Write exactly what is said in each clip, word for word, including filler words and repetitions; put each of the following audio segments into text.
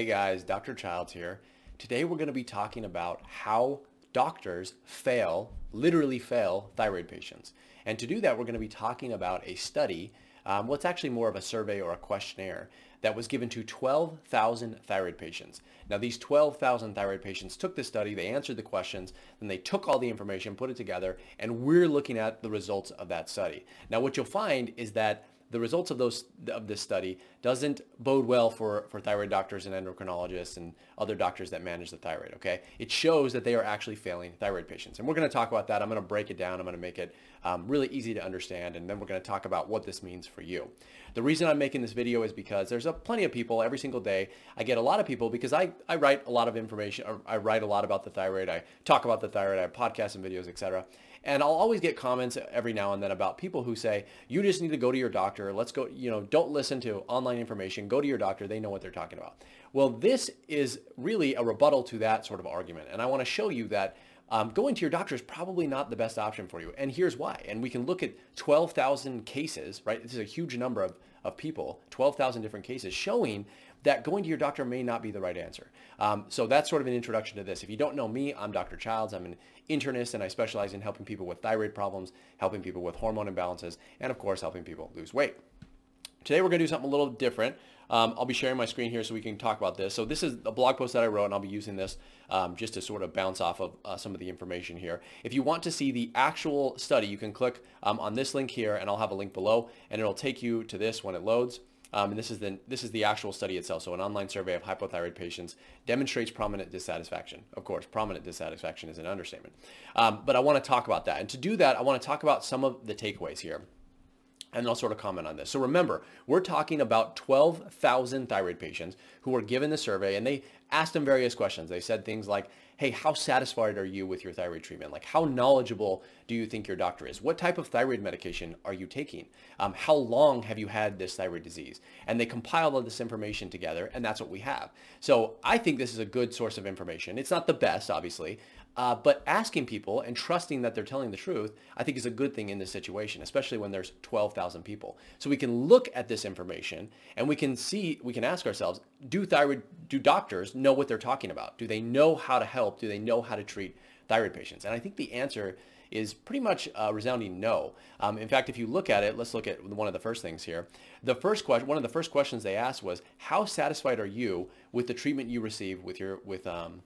Hey guys, Doctor Childs here. Today we're going to be talking about how doctors fail, literally fail, thyroid patients. And to do that, we're going to be talking about a study, um, well, it's actually more of a survey or a questionnaire that was given to twelve thousand thyroid patients. Now, these twelve thousand thyroid patients took this study, they answered the questions, then they took all the information, put it together, and we're looking at the results of that study. Now, what you'll find is that the results of those of this study doesn't bode well for, for thyroid doctors and endocrinologists and other doctors that manage the thyroid, okay? It shows that they are actually failing thyroid patients. And we're gonna talk about that. I'm gonna break it down. I'm gonna make it um, really easy to understand. And then we're gonna talk about what this means for you. The reason I'm making this video is because there's a plenty of people every single day. I get a lot of people because I, I write a lot of information. Or I write a lot about the thyroid. I talk about the thyroid. I have podcasts and videos, et cetera. And I'll always get comments every now and then about people who say, you just need to go to your doctor. Let's go, you know, don't listen to online information. Go to your doctor. They know what they're talking about. Well, this is really a rebuttal to that sort of argument. And I want to show you that um, going to your doctor is probably not the best option for you. And here's why. And we can look at twelve thousand cases, right? This is a huge number of, of people, twelve thousand different cases showing that going to your doctor may not be the right answer. Um, so that's sort of an introduction to this. If you don't know me, I'm Doctor Childs. I'm an internist and I specialize in helping people with thyroid problems, helping people with hormone imbalances, and of course, helping people lose weight. Today, we're gonna do something a little different. Um, I'll be sharing my screen here so we can talk about this. So this is a blog post that I wrote and I'll be using this um, just to sort of bounce off of uh, some of the information here. If you want to see the actual study, you can click um, on this link here and I'll have a link below and it'll take you to this when it loads. Um, and this is the this is the actual study itself. So an online survey of hypothyroid patients demonstrates prominent dissatisfaction. Of course, prominent dissatisfaction is an understatement. Um, but I want to talk about that. And to do that, I want to talk about some of the takeaways here. And I'll sort of comment on this. So remember, we're talking about twelve thousand thyroid patients who were given the survey and they asked them various questions. They said things like, hey, how satisfied are you with your thyroid treatment? Like, how knowledgeable do you think your doctor is? What type of thyroid medication are you taking? Um, how long have you had this thyroid disease? And they compiled all this information together and that's what we have. So I think this is a good source of information. It's not the best, obviously. Uh, but asking people and trusting that they're telling the truth, I think is a good thing in this situation, especially when there's twelve thousand people. So we can look at this information and we can see, we can ask ourselves, do thyroid, do doctors know what they're talking about? Do they know how to help? Do they know how to treat thyroid patients? And I think the answer is pretty much a resounding no. Um, in fact, if you look at it, let's look at one of the first things here. The first question, one of the first questions they asked was, how satisfied are you with the treatment you receive with your, with, um,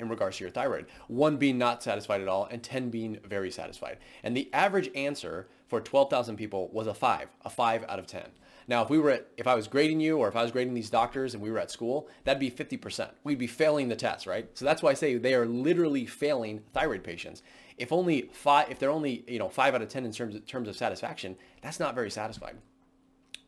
in regards to your thyroid, one being not satisfied at all and ten being very satisfied. And the average answer for twelve thousand people was a five, a five out of ten. Now, if we were at, if I was grading you or if I was grading these doctors and we were at school, that'd be fifty percent. We'd be failing the test, right? So that's why I say they are literally failing thyroid patients. If only five, if they're only, you know, five out of ten in terms of, terms of satisfaction, that's not very satisfying.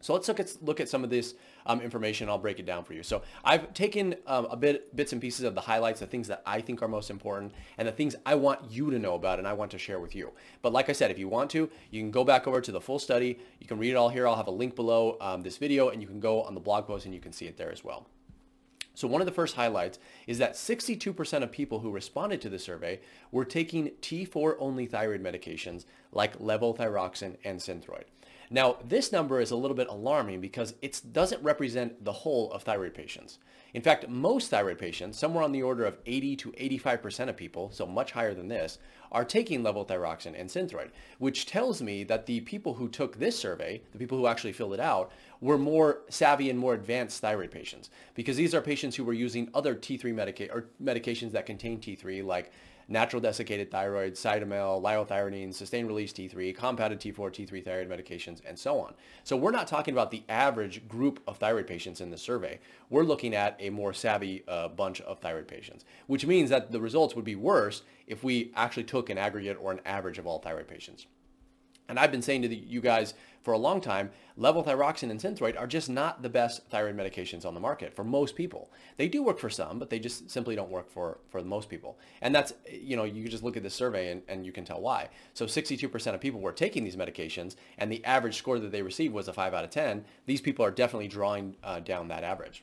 So let's look at, look at some of this um, information. I'll break it down for you. So I've taken um, a bit bits and pieces of the highlights, the things that I think are most important and the things I want you to know about and I want to share with you. But like I said, if you want to, you can go back over to the full study. You can read it all here. I'll have a link below um, this video and you can go on the blog post and you can see it there as well. So one of the first highlights is that sixty-two percent of people who responded to the survey were taking T four only thyroid medications like levothyroxine and Synthroid. Now, this number is a little bit alarming because it doesn't represent the whole of thyroid patients. In fact, most thyroid patients, somewhere on the order of eighty to eighty-five percent of people, so much higher than this, are taking levothyroxine and Synthroid, which tells me that the people who took this survey, the people who actually filled it out, were more savvy and more advanced thyroid patients because these are patients who were using other T three medica- or medications that contain T three like natural desiccated thyroid, Cytomel, liothyronine, sustained release T three, compounded T four, T three thyroid medications, and so on. So we're not talking about the average group of thyroid patients in the survey. We're looking at a more savvy uh, bunch of thyroid patients, which means that the results would be worse if we actually took an aggregate or an average of all thyroid patients. And I've been saying to the, you guys for a long time, levothyroxine and Synthroid are just not the best thyroid medications on the market for most people. They do work for some, but they just simply don't work for, for most people. And that's, you know, you just look at this survey and, and you can tell why. So sixty-two percent of people were taking these medications and the average score that they received was a five out of ten. These people are definitely drawing uh, down that average.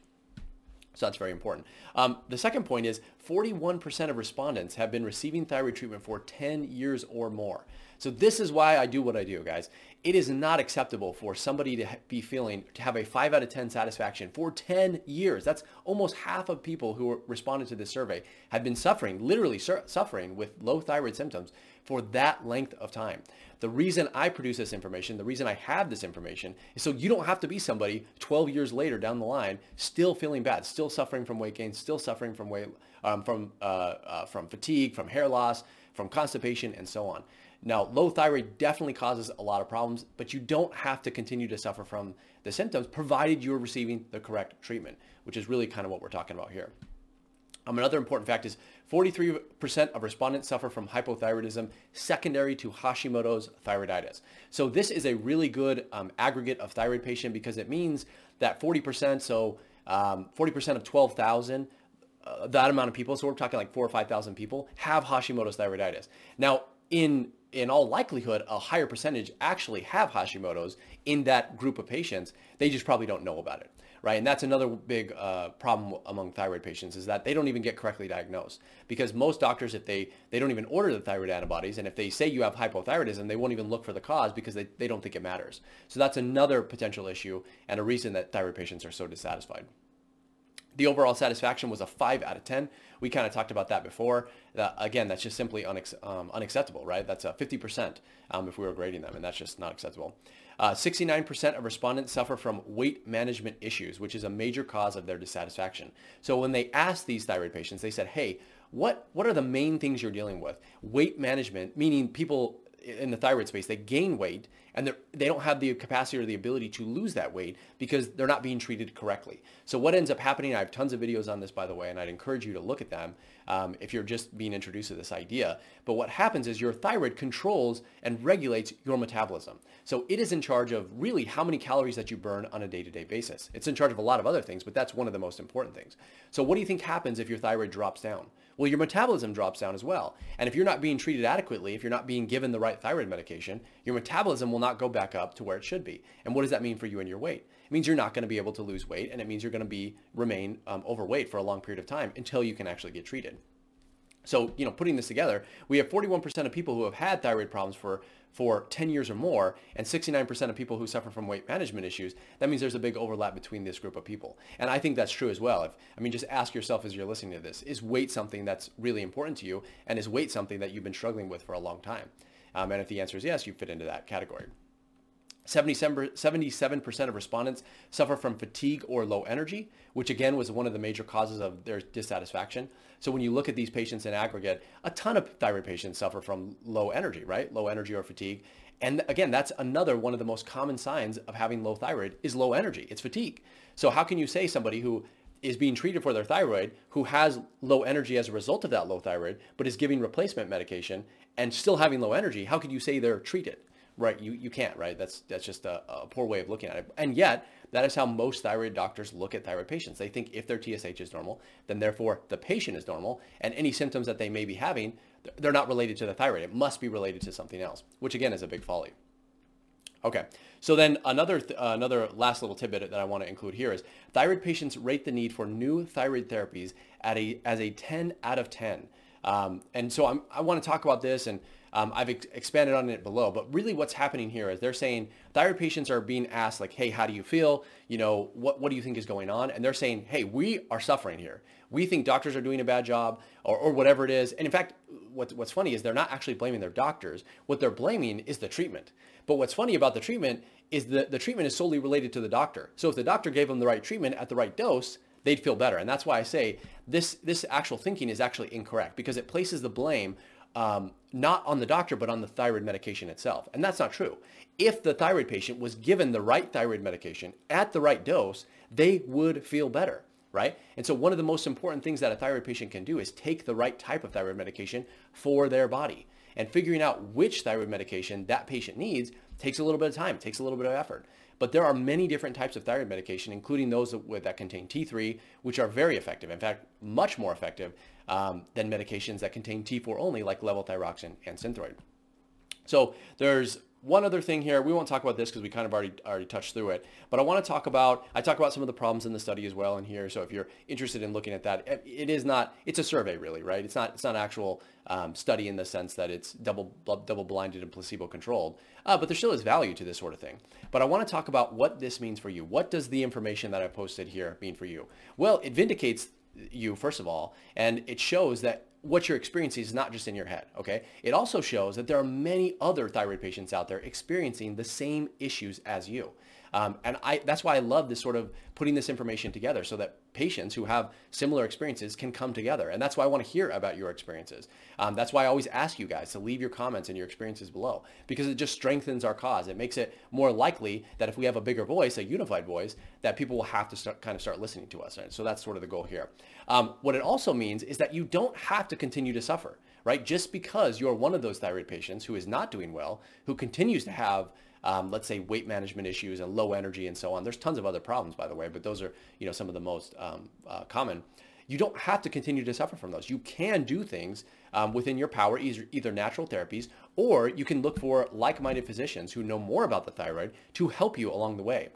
So that's very important. Um, the second point is forty-one percent of respondents have been receiving thyroid treatment for ten years or more. So this is why I do what I do, guys. It is not acceptable for somebody to be feeling, to have a five out of ten satisfaction for ten years. That's almost half of people who responded to this survey have been suffering, literally su- suffering with low thyroid symptoms for that length of time. The reason I produce this information, the reason I have this information is so you don't have to be somebody twelve years later down the line, still feeling bad, still suffering from weight gain, still suffering from weight, um, from, uh, uh, from fatigue, from hair loss, from constipation, and so on. Now, low thyroid definitely causes a lot of problems, but you don't have to continue to suffer from the symptoms provided you're receiving the correct treatment, which is really kind of what we're talking about here. Um, another important fact is forty-three percent of respondents suffer from hypothyroidism secondary to Hashimoto's thyroiditis. So this is a really good um, aggregate of thyroid patient because it means that forty percent, so um, forty percent of twelve thousand, uh, that amount of people, so we're talking like four or five thousand people, have Hashimoto's thyroiditis. Now, in in all likelihood, a higher percentage actually have Hashimoto's in that group of patients. They just probably don't know about it, right? And that's another big uh, problem among thyroid patients is that they don't even get correctly diagnosed because most doctors, if they, they don't even order the thyroid antibodies, and if they say you have hypothyroidism, they won't even look for the cause because they, they don't think it matters. So that's another potential issue and a reason that thyroid patients are so dissatisfied. The overall satisfaction was a five out of ten. We kind of talked about that before. Uh, again, that's just simply unex- um, unacceptable, right? That's a fifty percent um, if we were grading them, and that's just not acceptable. Uh, sixty-nine percent of respondents suffer from weight management issues, which is a major cause of their dissatisfaction. So when they asked these thyroid patients, they said, hey, what, what are the main things you're dealing with? Weight management, meaning people in the thyroid space, they gain weight and they don't have the capacity or the ability to lose that weight because they're not being treated correctly. So what ends up happening, I have tons of videos on this, by the way, and I'd encourage you to look at them um, if you're just being introduced to this idea. But what happens is your thyroid controls and regulates your metabolism. So it is in charge of really how many calories that you burn on a day-to-day basis. It's in charge of a lot of other things, but that's one of the most important things. So what do you think happens if your thyroid drops down? Well, your metabolism drops down as well. And if you're not being treated adequately, if you're not being given the right thyroid medication, your metabolism will not go back up to where it should be. And what does that mean for you and your weight? It means you're not going to be able to lose weight, and it means you're going to be remain um, overweight for a long period of time until you can actually get treated. So, you know, putting this together, we have forty-one percent of people who have had thyroid problems for for ten years or more, and sixty-nine percent of people who suffer from weight management issues. That means there's a big overlap between this group of people. And I think that's true as well. If I mean, just ask yourself as you're listening to this, is weight something that's really important to you? And is weight something that you've been struggling with for a long time? Um, and if the answer is yes, you fit into that category. seventy-seven percent of respondents suffer from fatigue or low energy, which again was one of the major causes of their dissatisfaction. So when you look at these patients in aggregate, a ton of thyroid patients suffer from low energy, right? Low energy or fatigue. And again, that's another one of the most common signs of having low thyroid is low energy. It's fatigue. So how can you say somebody who is being treated for their thyroid, who has low energy as a result of that low thyroid, but is giving replacement medication and still having low energy, how could you say they're treated? Right, you, you can't, right? That's that's just a, a poor way of looking at it. And yet, that is how most thyroid doctors look at thyroid patients. They think if their T S H is normal, then therefore the patient is normal, and any symptoms that they may be having, they're not related to the thyroid. It must be related to something else, which again is a big folly. Okay, so then another th- uh, another last little tidbit that I want to include here is thyroid patients rate the need for new thyroid therapies at a as a ten out of ten. Um, and so I'm, I want to talk about this, and Um, I've ex- expanded on it below, but really what's happening here is they're saying thyroid patients are being asked like, hey, how do you feel? You know, what, what do you think is going on? And they're saying, hey, we are suffering here. We think doctors are doing a bad job or, or whatever it is. And in fact, what, what's funny is they're not actually blaming their doctors. What they're blaming is the treatment. But what's funny about the treatment is that the treatment is solely related to the doctor. So if the doctor gave them the right treatment at the right dose, they'd feel better. And that's why I say this, this actual thinking is actually incorrect because it places the blame Um, not on the doctor, but on the thyroid medication itself. And that's not true. If the thyroid patient was given the right thyroid medication at the right dose, they would feel better, right? And so one of the most important things that a thyroid patient can do is take the right type of thyroid medication for their body. And figuring out which thyroid medication that patient needs takes a little bit of time, takes a little bit of effort. But there are many different types of thyroid medication, including those that, that contain T three, which are very effective. In fact, much more effective um, than medications that contain T four only, like levothyroxine and Synthroid. So there's One other thing here, we won't talk about this because we kind of already already touched through it, but I want to talk about, I talk about some of the problems in the study as well in here. So if you're interested in looking at that, it is not, it's a survey really, right? It's not, it's not an actual um, study in the sense that it's double, double blinded and placebo controlled, uh, but there still is value to this sort of thing. But I want to talk about what this means for you. What does the information that I posted here mean for you? Well, it vindicates you, first of all, and it shows that what you're experiencing is not just in your head, okay? It also shows that there are many other thyroid patients out there experiencing the same issues as you. Um, and I, that's why I love this sort of putting this information together so that patients who have similar experiences can come together. And that's why I want to hear about your experiences. Um, that's why I always ask you guys to leave your comments and your experiences below, because it just strengthens our cause. It makes it more likely that if we have a bigger voice, a unified voice, that people will have to start, kind of start listening to us. Right? So that's sort of the goal here. Um, what it also means is that you don't have to continue to suffer, right? Just because you're one of those thyroid patients who is not doing well, who continues to have Um, let's say weight management issues and low energy and so on. There's tons of other problems, by the way, but those are, you know, some of the most um, uh, common. You don't have to continue to suffer from those. You can do things um, within your power, either, either natural therapies, or you can look for like-minded physicians who know more about the thyroid to help you along the way.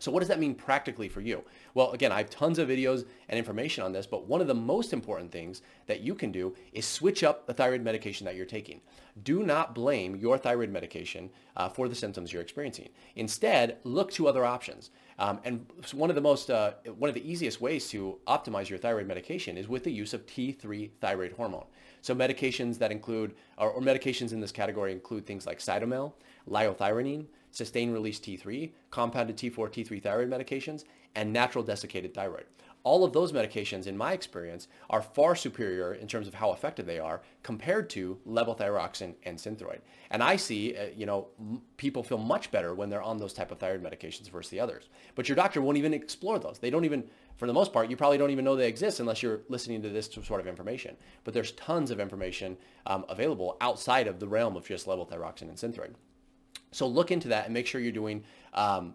So what does that mean practically for you? Well, again, I have tons of videos and information on this, but one of the most important things that you can do is switch up the thyroid medication that you're taking. Do not blame your thyroid medication uh, for the symptoms you're experiencing. Instead, look to other options. Um, and one of the most, uh, one of the easiest ways to optimize your thyroid medication is with the use of T three thyroid hormone. So medications that include, or, or medications in this category include things like Cytomel, liothyronine, sustained release T three, compounded T four, T three thyroid medications, and natural desiccated thyroid. All of those medications, in my experience, are far superior in terms of how effective they are compared to levothyroxine and Synthroid. And I see, uh, you know, m- people feel much better when they're on those type of thyroid medications versus the others. But your doctor won't even explore those. They don't even, for the most part, you probably don't even know they exist unless you're listening to this sort of information. But there's tons of information um, available outside of the realm of just levothyroxine and Synthroid. So look into that and make sure you're doing, um,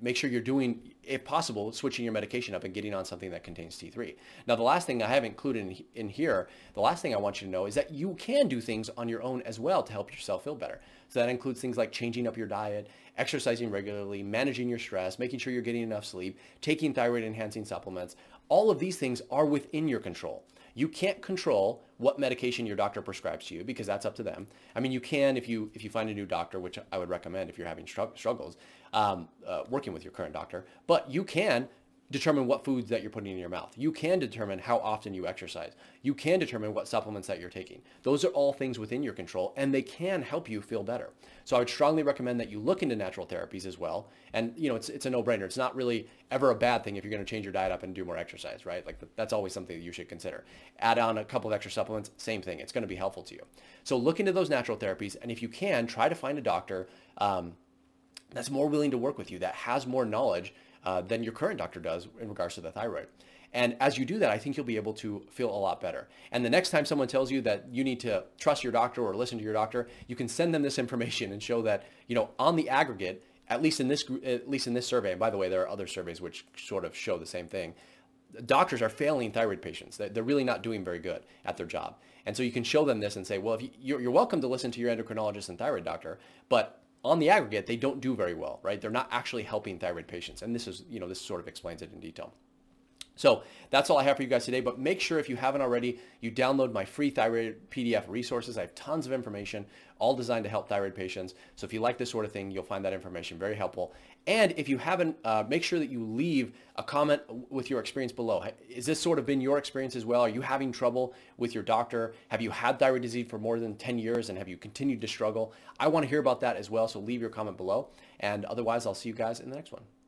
make sure you're doing, if possible, switching your medication up and getting on something that contains T three. Now, the last thing I have included in, in here, the last thing I want you to know is that you can do things on your own as well to help yourself feel better. So that includes things like changing up your diet, exercising regularly, managing your stress, making sure you're getting enough sleep, taking thyroid-enhancing supplements. All of these things are within your control. You can't control what medication your doctor prescribes to you because that's up to them. I mean, you can if you if you find a new doctor, which I would recommend if you're having struggles um, uh, working with your current doctor, but you can determine what foods that you're putting in your mouth. You can determine how often you exercise. You can determine what supplements that you're taking. Those are all things within your control and they can help you feel better. So I would strongly recommend that you look into natural therapies as well. And you know, it's it's a no-brainer. It's not really ever a bad thing if you're going to change your diet up and do more exercise, right? Like that's always something that you should consider. Add on a couple of extra supplements, same thing. It's going to be helpful to you. So look into those natural therapies, and if you can, try to find a doctor um, that's more willing to work with you, that has more knowledge Uh, than your current doctor does in regards to the thyroid. And as you do that, I think you'll be able to feel a lot better. And the next time someone tells you that you need to trust your doctor or listen to your doctor, you can send them this information and show that, you know, on the aggregate, at least in this, at least in this survey, and by the way, there are other surveys which sort of show the same thing, doctors are failing thyroid patients. They're really not doing very good at their job. And so you can show them this and say, well, if you, you're welcome to listen to your endocrinologist and thyroid doctor, but on the aggregate, they don't do very well, right? They're not actually helping thyroid patients. And this is, you know, this sort of explains it in detail. So that's all I have for you guys today, but make sure if you haven't already, you download my free thyroid P D F resources. I have tons of information, all designed to help thyroid patients. So if you like this sort of thing, you'll find that information very helpful. And if you haven't, uh, make sure that you leave a comment with your experience below. Is this sort of been your experience as well? Are you having trouble with your doctor? Have you had thyroid disease for more than ten years and have you continued to struggle? I want to hear about that as well. So leave your comment below. And otherwise, I'll see you guys in the next one.